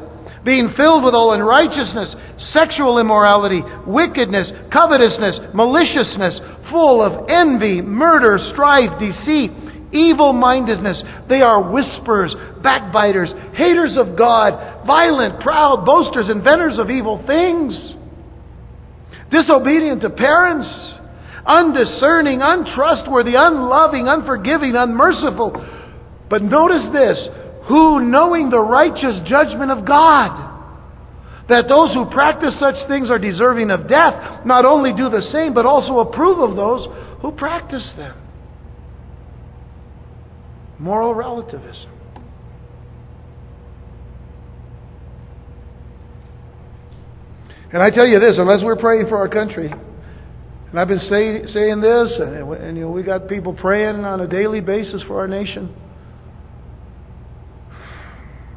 Being filled with all unrighteousness, sexual immorality, wickedness, covetousness, maliciousness, full of envy, murder, strife, deceit, evil-mindedness. They are whisperers, backbiters, haters of God, violent, proud, boasters, inventors of evil things, disobedient to parents, undiscerning, untrustworthy, unloving, unforgiving, unmerciful. But notice this, who knowing the righteous judgment of God, that those who practice such things are deserving of death, not only do the same, but also approve of those who practice them. Moral relativism. And I tell you this, unless we're praying for our country, and I've been say, saying this, and, and you know, we got people praying on a daily basis for our nation.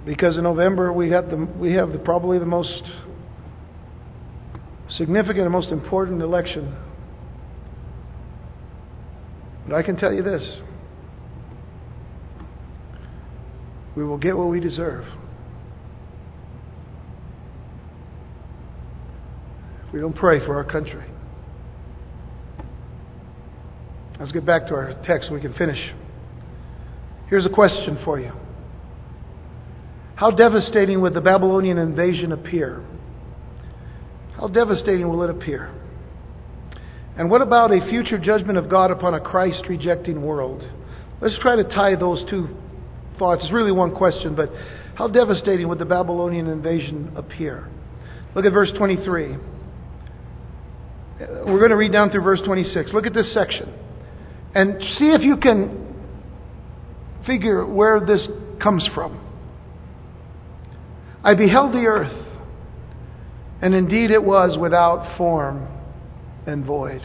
Because in November we have the we have the, probably the most significant and most important election. But I can tell you this: we will get what we deserve. If we don't pray for our country. Let's get back to our text so we can finish. Here's a question for you. How devastating would the Babylonian invasion appear? How devastating will it appear? And what about a future judgment of God upon a Christ-rejecting world? Let's try to tie those two thoughts. It's really one question, but how devastating would the Babylonian invasion appear? Look at verse twenty-three. We're going to read down through verse twenty-six. Look at this section and see if you can figure where this comes from. I beheld the earth, and indeed it was without form and void.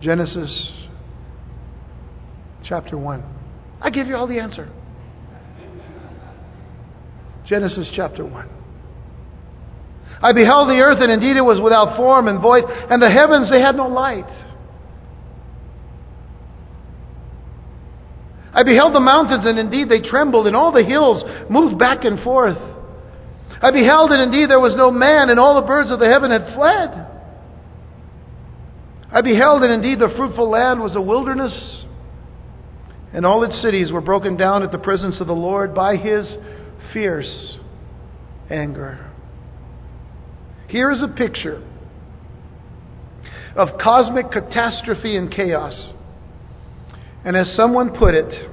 Genesis chapter one. I give you all the answer. Genesis chapter one. I beheld the earth, and indeed it was without form and void, and the heavens, they had no light. I beheld the mountains, and indeed they trembled, and all the hills moved back and forth. I beheld, and indeed there was no man, and all the birds of the heaven had fled. I beheld, and indeed the fruitful land was a wilderness, and all its cities were broken down at the presence of the Lord by His fierce anger. Here is a picture of cosmic catastrophe and chaos. And as someone put it,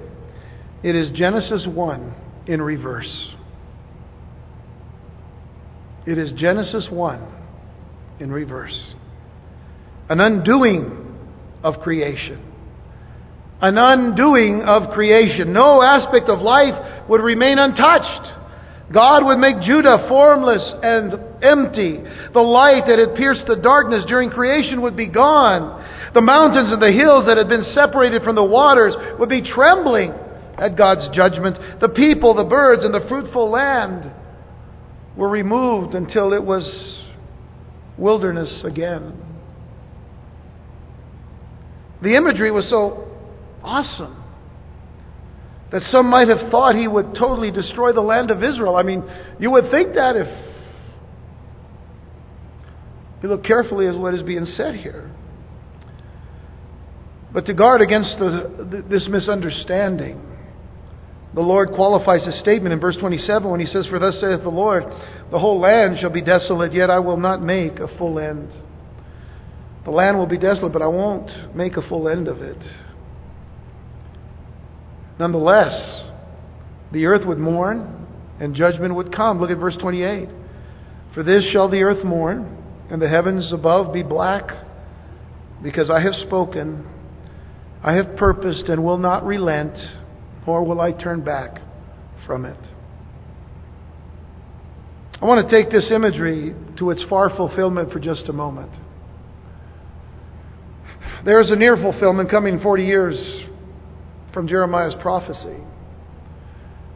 it is Genesis one in reverse. It is Genesis one in reverse. An undoing of creation. An undoing of creation. No aspect of life would remain untouched. God would make Judah formless and empty. The light that had pierced the darkness during creation would be gone. The mountains and the hills that had been separated from the waters would be trembling at God's judgment. The people, the birds, and the fruitful land were removed until it was wilderness again. The imagery was so awesome that some might have thought He would totally destroy the land of Israel. I mean, you would think that if you look carefully at what is being said here. But to guard against the, this misunderstanding, the Lord qualifies His statement in verse twenty-seven when He says, "For thus saith the Lord, the whole land shall be desolate, yet I will not make a full end." The land will be desolate, but I won't make a full end of it. Nonetheless, the earth would mourn and judgment would come. Look at verse twenty-eight. For this shall the earth mourn, and the heavens above be black, because I have spoken, I have purposed, and will not relent, nor will I turn back from it. I want to take this imagery to its far fulfillment for just a moment. There is a near fulfillment coming forty years from Jeremiah's prophecy.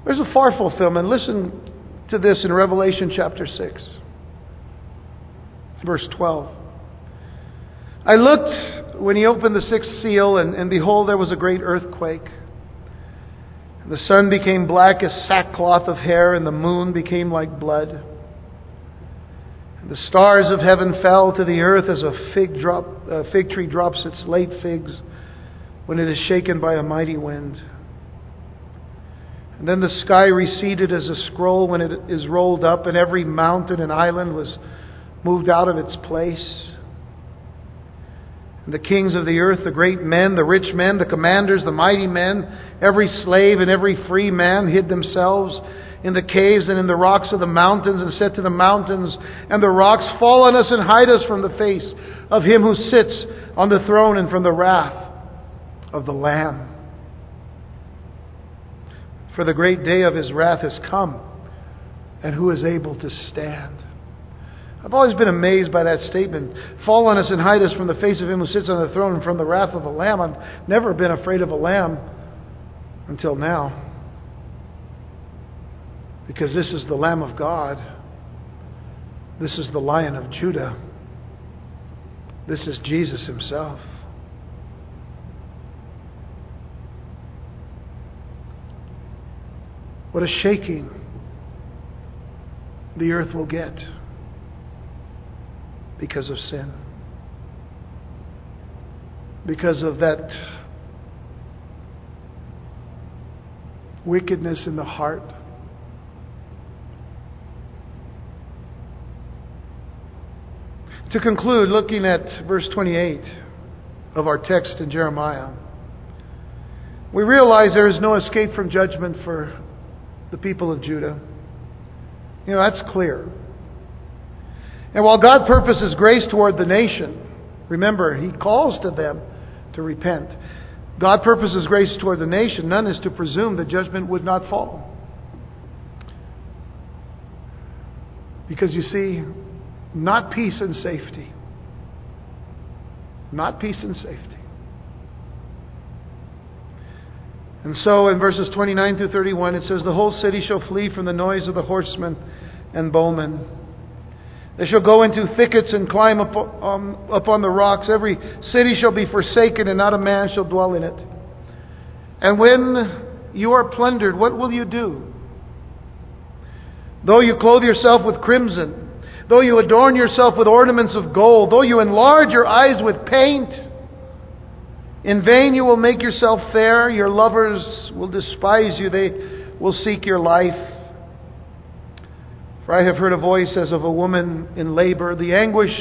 There's a far fulfillment. Listen to this in Revelation chapter six, verse twelve. I looked when He opened the sixth seal, and, and behold, there was a great earthquake. And the sun became black as sackcloth of hair, and the moon became like blood. And the stars of heaven fell to the earth as a fig, drop, a fig tree drops its late figs when it is shaken by a mighty wind. And then the sky receded as a scroll when it is rolled up, and every mountain and island was moved out of its place. And the kings of the earth, the great men, the rich men, the commanders, the mighty men, every slave and every free man hid themselves in the caves and in the rocks of the mountains, and said to the mountains and the rocks, "Fall on us and hide us from the face of Him who sits on the throne and from the wrath of the Lamb. For the great day of His wrath has come, and who is able to stand?" I've always been amazed by that statement. Fall on us and hide us from the face of Him who sits on the throne and from the wrath of the Lamb. I've never been afraid of a lamb until now, because this is the Lamb of God. This is the Lion of Judah. This is Jesus Himself. What a shaking the earth will get because of sin. Because of that wickedness in the heart. To conclude, looking at verse twenty-eight of our text in Jeremiah, we realize there is no escape from judgment for the people of Judah. You know, that's clear. And while God purposes grace toward the nation, remember, He calls to them to repent. God purposes grace toward the nation. None is to presume that judgment would not fall. Because you see, not peace and safety. Not peace and safety. And so in verses twenty-nine through thirty-one, it says, "The whole city shall flee from the noise of the horsemen and bowmen. They shall go into thickets and climb up, um, upon the rocks. Every city shall be forsaken, and not a man shall dwell in it. And when you are plundered, what will you do? Though you clothe yourself with crimson, though you adorn yourself with ornaments of gold, though you enlarge your eyes with paint, in vain you will make yourself fair. Your lovers will despise you. They will seek your life. For I have heard a voice as of a woman in labor, the anguish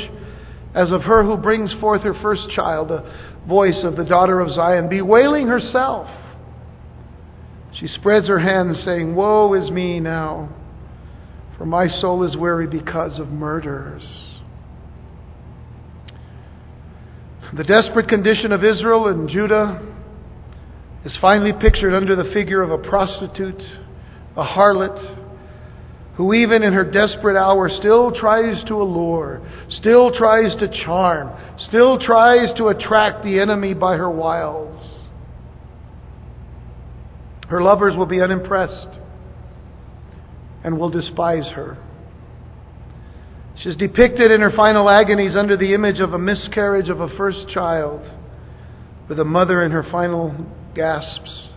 as of her who brings forth her first child, the voice of the daughter of Zion, bewailing herself. She spreads her hands, saying, Woe is me now, for my soul is weary because of murders." The desperate condition of Israel and Judah is finally pictured under the figure of a prostitute, a harlot, who even in her desperate hour still tries to allure, still tries to charm, still tries to attract the enemy by her wiles. Her lovers will be unimpressed and will despise her. She is depicted in her final agonies under the image of a miscarriage of a first child, with a mother in her final gasps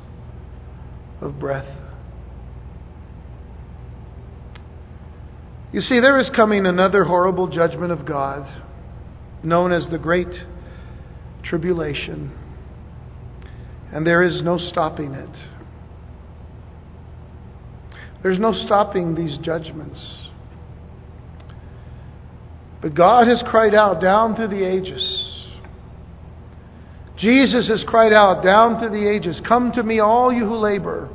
of breath. You see, there is coming another horrible judgment of God, known as the Great Tribulation, and there is no stopping it. There's no stopping these judgments. But God has cried out down through the ages. Jesus has cried out down through the ages, "Come to me, all you who labor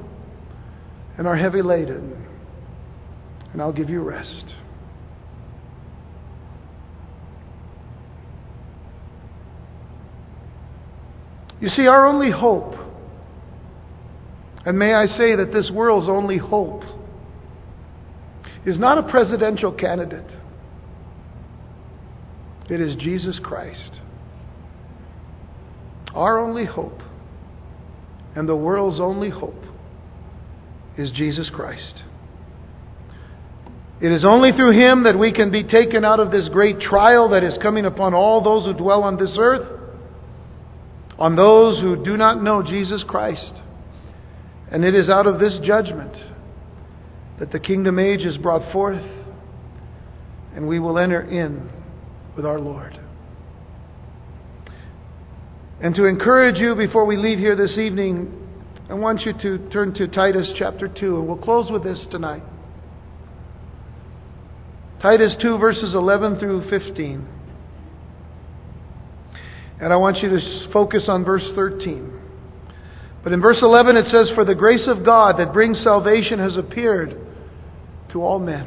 and are heavy laden, and I'll give you rest." You see, our only hope, and may I say that this world's only hope, is not a presidential candidate. It is Jesus Christ. Our only hope, and the world's only hope, is Jesus Christ. It is only through Him that we can be taken out of this great trial that is coming upon all those who dwell on this earth, on those who do not know Jesus Christ. And it is out of this judgment that the kingdom age is brought forth, and we will enter in with our Lord. And to encourage you before we leave here this evening, I want you to turn to Titus chapter two, and we'll close with this tonight. Titus two, verses eleven through fifteen. And I want you to focus on verse thirteen. But in verse eleven it says, "For the grace of God that brings salvation has appeared to all men,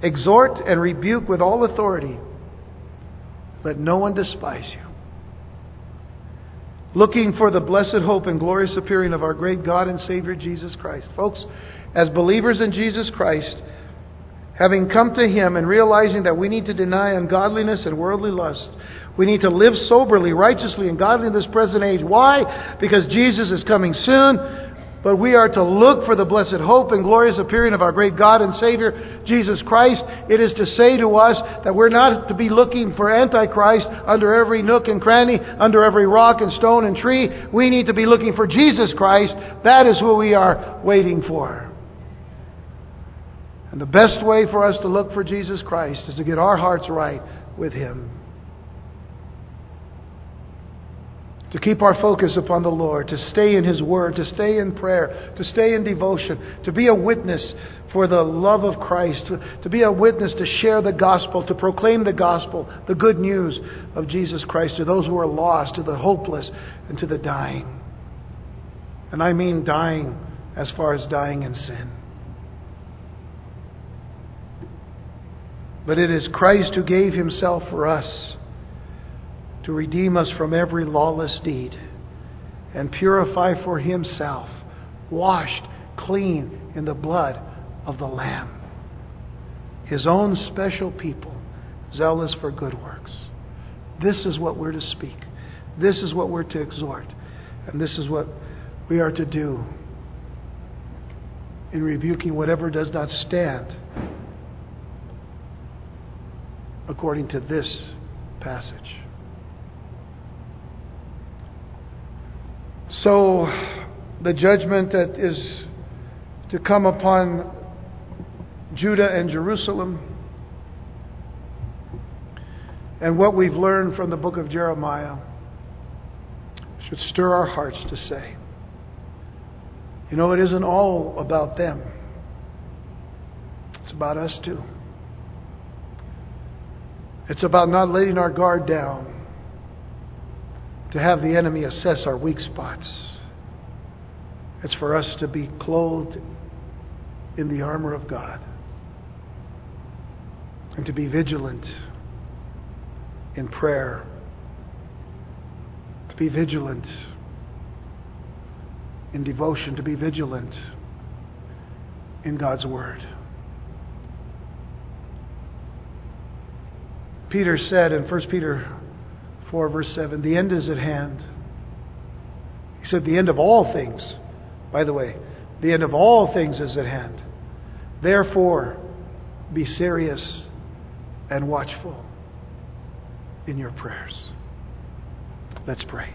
exhort and rebuke with all authority. Let no one despise you. Looking for the blessed hope and glorious appearing of our great God and Savior, Jesus Christ." Folks, as believers in Jesus Christ, having come to Him and realizing that we need to deny ungodliness and worldly lust, we need to live soberly, righteously, and godly in this present age. Why? Because Jesus is coming soon. But we are to look for the blessed hope and glorious appearing of our great God and Savior, Jesus Christ. It is to say to us that we're not to be looking for Antichrist under every nook and cranny, under every rock and stone and tree. We need to be looking for Jesus Christ. That is what we are waiting for. And the best way for us to look for Jesus Christ is to get our hearts right with Him. To keep our focus upon the Lord, to stay in His Word, to stay in prayer, to stay in devotion, to be a witness for the love of Christ, to, to be a witness to share the gospel, to proclaim the gospel, the good news of Jesus Christ to those who are lost, to the hopeless, and to the dying. And I mean dying as far as dying in sin. But it is Christ who gave Himself for us, to redeem us from every lawless deed and purify for Himself, washed clean in the blood of the Lamb, His own special people, zealous for good works. This is what we're to speak. This is what we're to exhort. And this is what we are to do in rebuking whatever does not stand according to this passage. So, the judgment that is to come upon Judah and Jerusalem, and what we've learned from the book of Jeremiah, should stir our hearts to say, you know, it isn't all about them. It's about us too. It's about not letting our guard down, to have the enemy assess our weak spots. It's for us to be clothed in the armor of God and to be vigilant in prayer, to be vigilant in devotion, to be vigilant in God's Word. Peter said in First Peter four verse seven, the end is at hand. He said the end of all things, by the way, the end of all things is at hand. Therefore, be serious and watchful in your prayers. Let's pray.